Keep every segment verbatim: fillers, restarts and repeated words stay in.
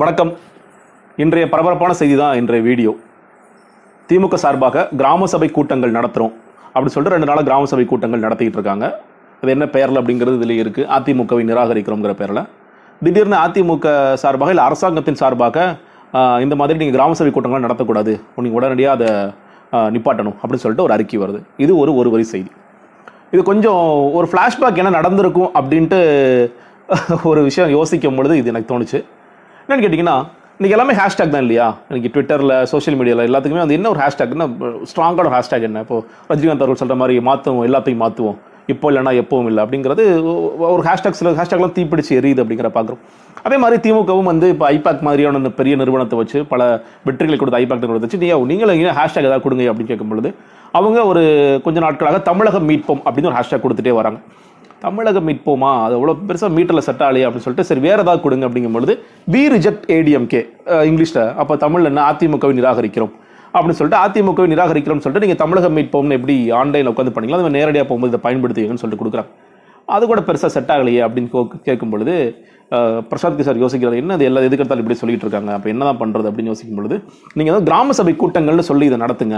வணக்கம். இன்றைய பரபரப்பான செய்தி தான் இன்றைய வீடியோ. திமுக சார்பாக கிராம சபை கூட்டங்கள் நடத்துகிறோம் அப்படின்னு சொல்லிட்டு ரெண்டு நாளாக கிராம சபை கூட்டங்கள் நடத்திக்கிட்டு இருக்காங்க. அது என்ன பெயரில் அப்படிங்கிறது இதில் இருக்குது. அதிமுகவை நிராகரிக்கிறோங்கிற பேரில் திடீர்னு அதிமுக சார்பாக இல்லை அரசாங்கத்தின் சார்பாக இந்த மாதிரி நீங்கள் கிராம சபை கூட்டங்கள் நடத்தக்கூடாது, நீங்கள் உடனடியாக அதை நிப்பாட்டணும் அப்படின்னு சொல்லிட்டு ஒரு அறிக்கை வருது. இது ஒரு ஒரு வரி செய்தி. இது கொஞ்சம் ஒரு ஃப்ளாஷ்பேக் என்ன நடந்திருக்கும் அப்படின்ட்டு ஒரு விஷயம் யோசிக்கும் பொழுது இது எனக்கு தோணுச்சு. என்னென்னு கேட்டிங்கன்னா, இன்றைக்கி எல்லாமே ஹேஷ்டேக் தான் இல்லையா? இன்றைக்கி ட்விட்டரில், சோஷியல் மீடியாவில் எல்லாத்துக்குமே வந்து என்ன ஒரு ஹேஷ்டேக், என்ன ஸ்ட்ராங்கான ஒரு ஹேஷ்டேக், என்ன இப்போது ரஜினிகாந்த் அவர்கள் சொல்கிற மாதிரி மாற்றுவோம், எல்லாத்தையும் மாற்றுவோம், இப்போ இல்லைனா எப்பவும் இல்லை அப்படிங்கிறது ஒரு ஹேஷ்டேக். சில ஹேஷ்டேக்லாம் தீப்பிடிச்சு எரியுது அப்படிங்கிற பார்க்குறோம். அதே மாதிரி திமுகவும் வந்து இப்போ ஐபேக் மாதிரியான பெரிய நிறுவனத்தை வச்சு பல வெற்றிகளை கொடுத்து ஐபேக் நிறுவனத்தை வச்சு நீங்கள் நீங்கள் இங்கே ஹேஷ்டேக் ஏதாவது கொடுங்க அப்படின்னு கேட்கும்பொழுது அவங்க ஒரு கொஞ்சம் நாட்களாக தமிழக மீட்போம் அப்படின்னு ஒரு ஹேஷ்டேக் கொடுத்துட்டே வராங்க. தமிழக மீட்போமா, அது அவ்வளோ பெருசாக மீட்டரில் செட் ஆகலையே அப்படின்னு சொல்லிட்டு சரி வேறு ஏதாவது கொடுங்க அப்படிங்கும்பொழுது வி ரிஜெக்ட் ஏடிஎம்கே இங்கிலீஷில். அப்போ தமிழில் என்ன, அதிமுகவை நிராகரிக்கிறோம் அப்படின்னு சொல்லிட்டு அதிமுகவை நிராகரிக்கிறோம்னு சொல்லிட்டு நீங்கள் தமிழக மீட்போம்னு எப்படி ஆன்லைனில் உட்காந்து பண்ணிங்களா, அது நேரடியாக போகும்போது இதை பயன்படுத்துவீங்கன்னு சொல்லிட்டு கொடுக்குறாங்க. அது கூட பெருசாக செட் ஆகலையே அப்படின்னு கேட்கும்பொழுது பிரசாந்த் கிஷோர் யோசிக்கிறது என்ன, அது எல்லா எதுக்கெடுத்தாலும் இப்படி சொல்லிட்டு இருக்காங்க, அப்போ என்ன தான் பண்ணுறது அப்படின்னு யோசிக்கும் பொழுது நீங்கள் ஏதாவது கிராம சபை கூட்டங்கள்னு சொல்லி இதை நடத்துங்க,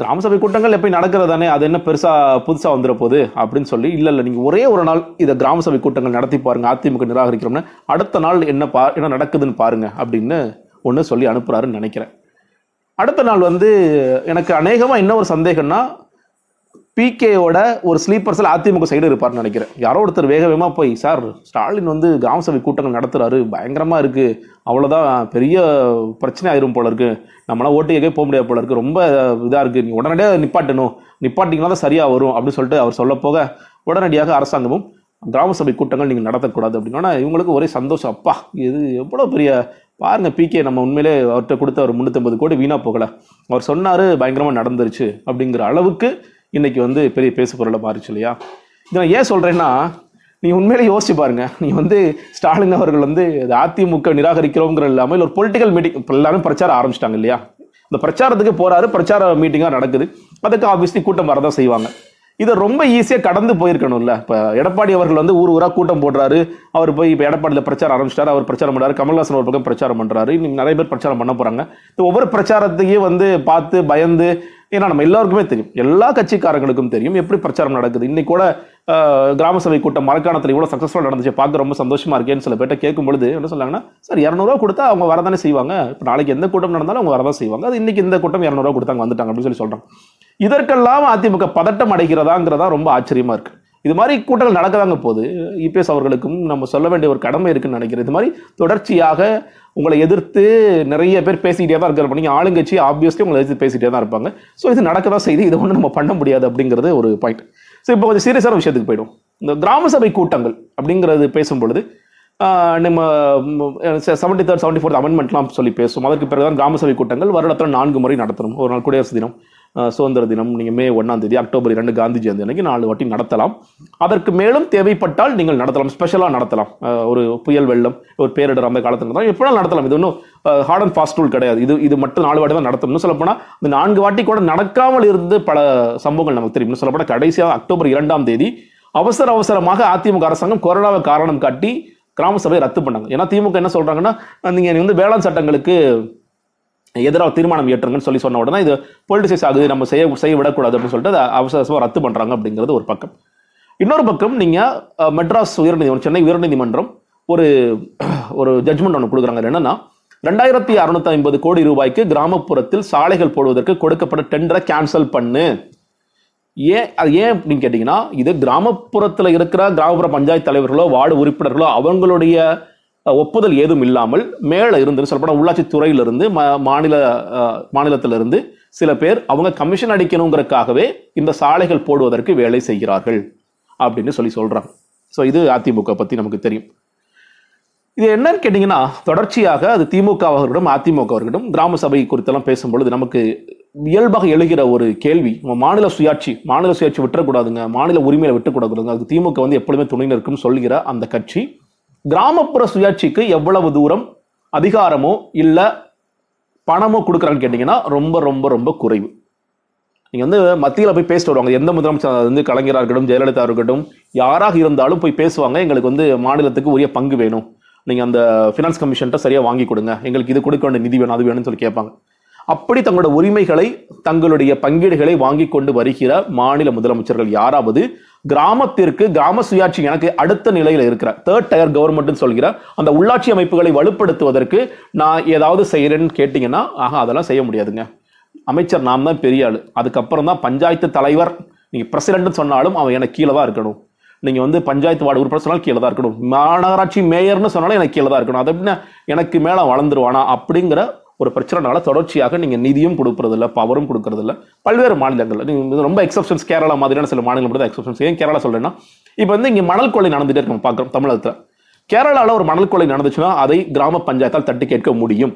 கிராம சபை கூட்டங்கள் எப்படி நடக்கிறதானே, அது என்ன பெருசாக புதுசாக வந்துட போகுது அப்படின்னு சொல்லி இல்லை இல்லை நீங்கள் ஒரே ஒரு நாள் இதை கிராம சபை கூட்டங்கள் நடத்தி பாருங்கள், அதிமுக நிராகரிக்கிறோம்னா அடுத்த நாள் என்ன பா என்ன நடக்குதுன்னு பாருங்கள் அப்படின்னு ஒன்று சொல்லி அனுப்புகிறாருன்னு நினைக்கிறேன். அடுத்த நாள் வந்து எனக்கு அநேகமாக என்ன ஒரு சந்தேகம்னா, பிகேயோட ஒரு ஸ்லீப்பர்ஸில் அதிமுக சைடு இருப்பார்னு நினைக்கிறேன். யாரோ ஒருத்தர் வேக வேகமாக போய், சார் ஸ்டாலின் வந்து கிராம சபை கூட்டங்கள் நடத்துகிறாரு, பயங்கரமாக இருக்குது, அவ்வளோதான் பெரிய பிரச்சனை ஆயிரும் போல இருக்குது, நம்மளால் ஓட்டு கேட்க போக முடியாது போல இருக்குது, ரொம்ப இதாக இருக்குது, நீங்கள் உடனடியாக நிப்பாட்டணும், நிப்பாட்டிங்கன்னா தான் சரியாக வரும் அப்படின்னு சொல்லிட்டு அவர் சொல்ல போக உடனடியாக அரசாங்கமும் கிராம சபை கூட்டங்கள் நீங்கள் நடத்தக்கூடாது அப்படின்னா இவங்களுக்கு ஒரே சந்தோஷம். அப்பா, இது எவ்வளோ பெரிய பாருங்கள், பிகே நம்ம உண்மையிலே அவர்கிட்ட கொடுத்த ஒரு முந்நூற்றம்பது கோடி வீணாக போகலை, அவர் சொன்னார் பயங்கரமாக நடந்துருச்சு அப்படிங்கிற அளவுக்கு இன்றைக்கி வந்து பெரிய பேசுபொருளாக மாறிச்சு இல்லையா? இதை நான் ஏன் சொல்கிறேன்னா, நீங்கள் உண்மையிலே யோசிச்சு பாருங்கள், நீங்கள் வந்து ஸ்டாலின் அவர்கள் வந்து அதிமுக நிராகரிக்கிறோங்கிற இல்லாமல் ஒரு பொலிட்டிக்கல் மீட்டிங், இப்போ எல்லாரும் பிரச்சாரம் ஆரம்பிச்சிட்டாங்க இல்லையா? இந்த பிரச்சாரத்துக்கு போகிறாரு, பிரச்சார மீட்டிங்காக நடக்குது, அதுக்கு ஆப்வியஸ்லி கூட்டம் வரதான் செய்வாங்க. இதை ரொம்ப ஈஸியாக கடந்து போயிருக்கணும்ல. இப்போ எடப்பாடி அவர்கள் வந்து ஊர் ஊராக கூட்டம் போடுறாரு, அவர் போய் இப்போ எடப்பாடியில் பிரச்சாரம் ஆரம்பிச்சிட்டார், அவர் பிரச்சாரம் பண்ணுறாரு, கமல்ஹாசன் ஒரு பக்கம் பிரச்சாரம் பண்ணுறாரு, இன்னும் நிறைய பேர் பிரச்சாரம் பண்ண போகிறாங்க. இந்த ஒவ்வொரு பிரச்சாரத்தையும் வந்து பார்த்து பயந்து, ஏன்னா நம்ம எல்லாருக்குமே தெரியும், எல்லா கட்சிக்காரங்களுக்கும் தெரியும் எப்படி பிரச்சாரம் நடக்குது. இன்றைக்கி கூட கிராம சபை கூட்டம் மரக்காணத்தில் இவ்வளோ சக்ஸஸ்ஃபுல்லாக நடந்துச்சு, பார்க்க ரொம்ப சந்தோஷமாக இருக்கேன்னு சில பேர்ட்ட கேட்கும்பொழுது என்ன சொன்னாங்கன்னா, சார் இரநூறுவா கொடுத்தா அவங்க வரதானே செய்வாங்க, இப்போ நாளைக்கு எந்த கூட்டம் நடந்தாலும் அவங்க வரதான் செய்வாங்க, அது இன்றைக்கி இந்த கூட்டம் இரநூறுவா கொடுத்தாங்க வந்துட்டாங்க அப்படின்னு சொல்லி சொல்கிறாங்க. இதற்கெல்லாம் அதிமுக பதட்டம் அடைகிறதாங்கிறதா ரொம்ப ஆச்சரியமாக இருக்குது. இது மாதிரி கூட்டங்கள் நடக்கதாங்க போது இபிஎஸ் அவர்களுக்கும் நம்ம சொல்ல வேண்டிய ஒரு கடமை இருக்குன்னு நினைக்கிறேன். இது மாதிரி தொடர்ச்சியாக உங்களை எதிர்த்து நிறைய பேர் பேசிக்கிட்டே தான் இருக்கிறப்ப நீங்கள் ஆளுங்கட்சி ஆப்வியஸ்லி உங்களை எதிர்த்து பேசிகிட்டே தான் இருப்பாங்க. ஸோ இது நடக்க தான் செய்து, இதை ஒன்றும் நம்ம பண்ண முடியாது அப்படிங்கிறது ஒரு பாயிண்ட். ஸோ இப்போ கொஞ்சம் சீரியஸான விஷயத்துக்கு போய்டும். இந்த கிராம சபை கூட்டங்கள் அப்படிங்கிறது பேசும்பொழுது நம்ம செவன்டி தேர்ட் செவன்டி ஃபோர்த் அமெண்ட்மெண்ட்லாம் சொல்லி பேசும். அதற்கு பிறகு தான் கிராம சபை கூட்டங்கள் வருடத்தில் நான்கு முறை நடத்தணும். ஒரு நாள் குடியரசு தினம், சுதந்திர தினம், நீங்கள் மே ஒன்றாம் தேதி, அக்டோபர் இரண்டு காந்தி ஜெயந்தி அன்றைக்கி நாலு வாட்டி நடத்தலாம். அதற்கு மேலும் தேவைப்பட்டால் நீங்கள் நடத்தலாம், ஸ்பெஷலாக நடத்தலாம். ஒரு புயல் வெள்ளம், ஒரு பேரிடர் அந்த காலத்தில் நடத்தலாம், எப்படினா நடத்தலாம். இது ஒன்றும் ஹார்ட் அண்ட் ஃபாஸ்ட் ரூல் கிடையாது. இது இது மட்டும் நாலு வாட்டி தான் நடத்தணும்னு சொல்லப்போனால் இந்த நான்கு வாட்டி கூட நடக்காமல் இருந்து பல சம்பவங்கள் நமக்கு தெரியும்னு சொல்லப்போனால் கடைசியாக அக்டோபர் இரண்டாம் தேதி அவசர அவசரமாக அதிமுக அரசாங்கம் கொரோனாவை காரணம் காட்டி கிராம சபையை ரத்து பண்ணாங்க. ஏன்னா திமுக என்ன சொல்கிறாங்கன்னா, நீங்கள் வந்து வேளாண் சட்டங்களுக்கு எதிராக தீர்மானம் இயற்றுங்கன்னு சொல்லி சொன்ன உடனே இது பொலிட்டிசைஸ் ஆகுது, நம்ம செய்ய செய்ய விடக்கூடாது அப்படின்னு சொல்லிட்டு அதை அவசரமாக ரத்து பண்ணுறாங்க அப்படிங்கிறது ஒரு பக்கம். இன்னொரு பக்கம் நீங்கள் மெட்ராஸ் உயர்நீதிமன்றம், சென்னை உயர்நீதிமன்றம் ஒரு ஒரு ஜட்மெண்ட் ஒன்று கொடுக்குறாங்க. என்னென்னா, ரெண்டாயிரத்தி அறுநூற்றி ஐம்பது கோடி ரூபாய்க்கு கிராமப்புறத்தில் சாலைகள் போடுவதற்கு கொடுக்கப்பட்ட டெண்டரை கேன்சல் பண்ணு. ஏன் அது ஏன் அப்படின்னு கேட்டிங்கன்னா, இது கிராமப்புறத்தில் இருக்கிற கிராமப்புற பஞ்சாயத்து தலைவர்களோ வார்டு உறுப்பினர்களோ அவங்களுடைய ஒப்புதல் ஏதும் இல்லாமல் மேலே இருந்து சொல்லப்போனால் உள்ளாட்சித்துறையிலிருந்து ம மாநில மாநிலத்திலிருந்து சில பேர் அவங்க கமிஷன் அடிக்கணுங்கிறதுக்காகவே இந்த சாலைகள் போடுவதற்கு வேலை செய்கிறார்கள் அப்படின்னு சொல்லி சொல்கிறாங்க. ஸோ இது அதிமுக பற்றி நமக்கு தெரியும். இது என்னன்னு கேட்டிங்கன்னா, தொடர்ச்சியாக அது திமுக அவர்களிடம் அதிமுக அவர்களிடம் கிராம சபை குறித்தெல்லாம் பேசும்பொழுது நமக்கு இயல்பாக எழுகிற ஒரு கேள்வி, மாநில சுயாட்சி, மாநில சுயாட்சி விட்டுறக்கூடாதுங்க, மாநில உரிமையை விட்டுக்கூடாதுங்க, அதுக்கு திமுக வந்து எப்பொழுதுமே துணை நிற்கும்னு சொல்கிற அந்த கட்சி கிராமப்புற சுயாட்சிக்கு எவ்வளவு தூரம் அதிகாரமோ இல்லை பணமோ கொடுக்குறாங்கன்னு கேட்டிங்கன்னா ரொம்ப ரொம்ப ரொம்ப குறைவு. நீங்கள் வந்து மத்தியில் போய் பேசிட்டு வருவாங்க, எந்த முதலமைச்சர் வந்து கலைஞராக இருக்கட்டும், ஜெயலலிதா இருக்கட்டும், யாராக இருந்தாலும் போய் பேசுவாங்க, எங்களுக்கு வந்து மாநிலத்துக்கு உரிய பங்கு வேணும் நீங்கள் அந்த ஃபினான்ஸ் கமிஷன்கிட்ட சரியாக வாங்கி கொடுங்க, எங்களுக்கு இது கொடுக்க வேண்டிய நிதி வேணும் அது வேணும்னு சொல்லி கேட்பாங்க. அப்படி தங்களோட உரிமைகளை தங்களுடைய பங்கீடுகளை வாங்கி கொண்டு வருகிற மாநில முதலமைச்சர்கள் யாராவது கிராமத்திற்கு கிராம சுயாட்சி எனக்கு அடுத்த நிலையில் இருக்கிற தேர்ட் டயர் கவர்மெண்ட்னு சொல்கிற அந்த உள்ளாட்சி அமைப்புகளை வலுப்படுத்துவதற்கு நான் ஏதாவது செய்கிறேன்னு கேட்டிங்கன்னா ஆக அதெல்லாம் செய்ய முடியாதுங்க. அமைச்சர் நாம் தான் பெரிய ஆள், அதுக்கப்புறம் தான் பஞ்சாயத்து தலைவர். நீங்கள் பிரசிடென்ட்னு சொன்னாலும் அவன் எனக்கு கீழே தான் இருக்கணும், நீங்கள் வந்து பஞ்சாயத்து வார்டு உறுப்பினர் சொன்னாலும் கீழே தான் இருக்கணும், மாநகராட்சி மேயர்னு சொன்னாலும் எனக்கு கீழே தான் இருக்கணும். அது அப்படின்னா எனக்கு மேலே வளர்ந்துருவானா அப்படிங்கிற ஒரு பிரச்சனைனால தொடர்ச்சியாக நீங்கள் நிதியும் கொடுக்குறதில்ல, பவரும் கொடுக்குறதில்ல. பல்வேறு மாநிலங்கள் நீங்கள் ரொம்ப எக்ஸப்ஷன்ஸ் கேரளா மாதிரியான சில மாநிலங்கள் மட்டும் தான் எக்ஸப்ஷன்ஸ். ஏன் கேரளா சொல்கிறேன்னா இப்போ வந்து இங்கே மணல் கொள்ளை நடந்துகிட்டே இருக்கோம் பார்க்குறோம் தமிழகத்தில். கேரளாவில் ஒரு மணல் கொள்ளை நடந்துச்சுன்னா அதை கிராம பஞ்சாயத்தால் தட்டி கேட்க முடியும்,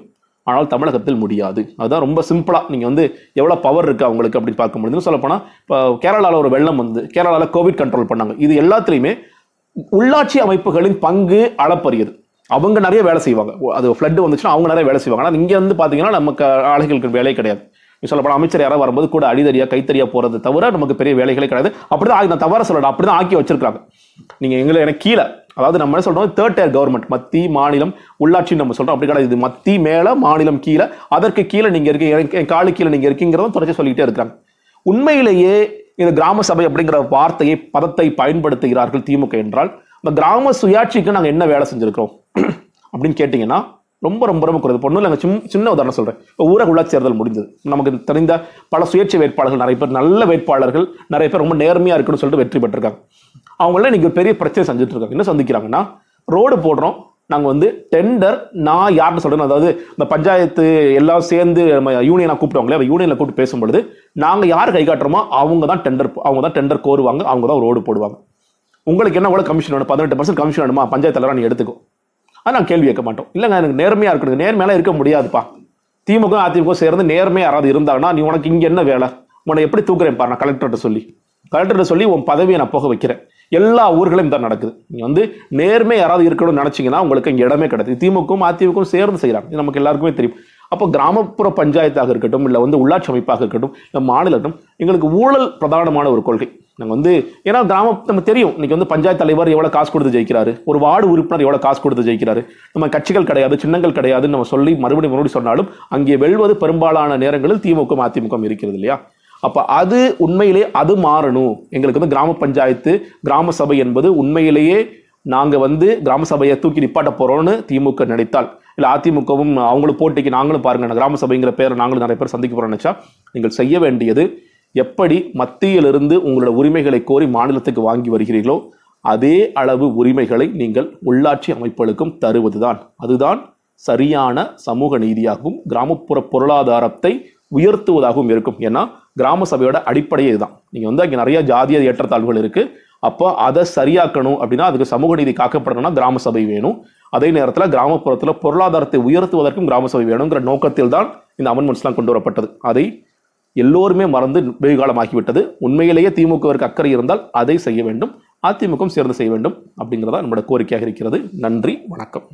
ஆனால் தமிழகத்தில் முடியாது. அதுதான் ரொம்ப சிம்பிளாக நீங்கள் வந்து எவ்வளோ பவர் இருக்குது அவங்களுக்கு அப்படின்னு பார்க்க முடியுதுன்னு சொல்லப்போனால் இப்போ கேரளாவில் ஒரு வெள்ளம் வந்து கேரளாவில் கோவிட் கண்ட்ரோல் பண்ணாங்க. இது எல்லாத்துலேயுமே உள்ளாட்சி அமைப்புகளின் பங்கு அளப்பரியது. அவங்க நிறைய வேலை செய்வாங்க, அது ஃப்ளட்டு வந்துச்சுன்னா அவங்க நிறைய வேலை செய்வாங்க. ஆனால் இங்கே வந்து பார்த்தீங்கன்னா நமக்கு ஆளுகளுக்கு வேலையே கிடையாது. சொல்லப்போனால் அமைச்சர் யாராவது வரும்போது கூட அடிதறியாக கைத்தறியாக போகிறது தவிர நமக்கு பெரிய வேலைகளே கிடையாது. அப்படி தான் நான் தவற சொல்லணும், அப்படி தான் ஆக்கி வச்சிருக்காங்க. நீங்கள் எங்களை எனக்கு கீழே, அதாவது நம்ம என்ன சொல்கிறோம், தேர்ட் டயர் கவர்மெண்ட் மத்தி மாநிலம் உள்ளாட்சின்னு நம்ம சொல்கிறோம். அப்படி கிடையாது, இது மத்தி மேலே மாநிலம் கீழே, அதற்கு கீழே நீங்கள் இருக்கீங்க, என் காலு கீழே நீங்கள் இருக்கீங்கிறதும் தொடர்ச்சி சொல்லிக்கிட்டே இருக்கிறாங்க. உண்மையிலேயே இந்த கிராம சபை அப்படிங்கிற வார்த்தையை பதத்தை பயன்படுத்துகிறார்கள் திமுக என்றால் இந்த கிராம சுயாட்சிக்கு நாங்கள் என்ன வேலை செஞ்சுருக்கிறோம் அப்படின்னு கேட்டிங்கன்னா ரொம்ப ரொம்ப ரொம்ப குறைவு. பொண்ணு நாங்கள் சிம் சின்ன உதாரணம் சொல்கிறேன். இப்போ ஊரக உள்ளாட்சி தேர்தல் முடிஞ்சது, நமக்கு தெரிந்த பல சுயேட்சை வேட்பாளர்கள் நிறைய பேர், நல்ல வேட்பாளர்கள் நிறைய பேர் ரொம்ப நேர்மையாக இருக்குன்னு சொல்லிட்டு வெற்றி பெற்றிருக்காங்க. அவங்கள இன்றைக்கி பெரிய பிரச்சனை செஞ்சுட்டு இருக்காங்க. என்ன சந்திக்கிறாங்கன்னா, ரோடு போடுறோம் நாங்கள் வந்து டெண்டர் நான் யார்னு சொல்கிறேன், அதாவது இந்த பஞ்சாயத்து எல்லாம் சேர்ந்து நம்ம யூனியனாக கூப்பிடுவாங்களே, அவன் யூனியனில் கூப்பிட்டு பேசும்பொழுது நாங்கள் யார் கைகாட்டுறோமோ அவங்க தான் டெண்டர் அவங்க தான் டெண்டர் கோருவாங்க, அவங்க தான் ரோடு போடுவாங்க. உங்களுக்கு என்ன கூட கமிஷன் வேணும், பதினெட்டு பர்சன்ட் கமிஷன் வேணுமா பஞ்சாயத்து தலைவராக நீ எடுத்துக்கோ, ஆனால் நான் கேள்வி கேட்க மாட்டோம். இல்லைங்க எனக்கு நேர்மையாக இருக்கணும், நேர்மையெல்லாம் இருக்க முடியாதுப்பா, திமுக அதிமுக சேர்ந்து நேர்மையாக யாராவது இருந்தாங்கன்னா நீ உனக்கு இங்கே என்ன வேலை, உன்னை எப்படி தூக்குறேன் பாரு, நான் கலெக்டர்கிட்ட சொல்லி கலெக்டர்கிட்ட சொல்லி உன் பதவியை நான் போக வைக்கிறேன். எல்லா ஊர்களையும் தான் நடக்குது. நீங்கள் வந்து நேர்மையாக யாராவது இருக்கணும்னு நினச்சிங்கன்னா உங்களுக்கு இங்கே இடமே கிடையாது. திமுகவும் அதிமுகவும் சேர்ந்து செய்கிறாங்க, நமக்கு எல்லாருக்குமே தெரியும். அப்போ கிராமப்புற பஞ்சாயத்தாக இருக்கட்டும், இல்லை வந்து உள்ளாட்சி அமைப்பாக இருக்கட்டும், இல்லை மாநிலத்தும், எங்களுக்கு ஊழல் பிரதானமான ஒரு கொள்கை. நாங்கள் வந்து ஏன்னா கிராம நம்ம தெரியும், இன்றைக்கி வந்து பஞ்சாயத்து தலைவர் எவ்வளோ காசு கொடுத்து ஜெயிக்கிறாரு, ஒரு வார்டு உறுப்பினர் எவ்வளோ காசு கொடுத்து ஜெயிக்கிறாரு. நம்ம கட்சிகள் கிடையாது, சின்னங்கள் கிடையாதுன்னு நம்ம சொல்லி மறுபடியும் மறுபடியும் சொன்னாலும் அங்கே வெல்வது பெரும்பாலான நேரங்களில் திமுக அதிமுக இருக்கிறது இல்லையா. அப்போ அது உண்மையிலேயே அது மாறணும். எங்களுக்கு வந்து கிராம பஞ்சாயத்து கிராம சபை என்பது உண்மையிலேயே நாங்கள் வந்து கிராம சபையை தூக்கி நிப்பாட்ட போகிறோன்னு திமுக நினைத்தால், இல்லை அதிமுகவும் அவங்களும் போட்டிக்கு நாங்களும் பாருங்கள் கிராம சபைங்கிற பேரை நாங்களும் நிறைய பேர் சந்திக்க போகிறோம்னு நினச்சா, நீங்கள் செய்ய வேண்டியது எப்படி மத்தியிலிருந்து உங்களோட உரிமைகளை கோரி மாநிலத்துக்கு வாங்கி வருகிறீர்களோ அதே அளவு உரிமைகளை நீங்கள் உள்ளாட்சி அமைப்புகளுக்கும் தருவதுதான். அதுதான் சரியான சமூக நீதியாகவும் கிராமப்புற பொருளாதாரத்தை உயர்த்துவதாகவும் இருக்கும். ஏன்னா கிராம சபையோட அடிப்படையே இதுதான். நீங்கள் வந்து அங்கே நிறைய ஜாதிய ஏற்றத்தாழ்வுகள் இருக்குது, அப்போ அதை சரியாக்கணும் அப்படின்னா அதுக்கு சமூக நீதி காக்கப்படணும்னா கிராம சபை வேணும். அதே நேரத்தில் கிராமப்புறத்தில் பொருளாதாரத்தை உயர்த்துவதற்கும் கிராம சபை வேணுங்கிற நோக்கத்தில் தான் இந்த அமெண்ட்மெண்ட்ஸ்லாம் கொண்டு வரப்பட்டது. அதை எல்லோருமே மறந்து வெகு காலமாகிவிட்டது. உண்மையிலேயே திமுகவிற்கு அக்கறை இருந்தால் அதை செய்ய வேண்டும், அதிமுகவும் சேர்ந்து செய்ய வேண்டும் அப்படிங்கிறதா நம்மளோட கோரிக்கையாக இருக்கிறது. நன்றி, வணக்கம்.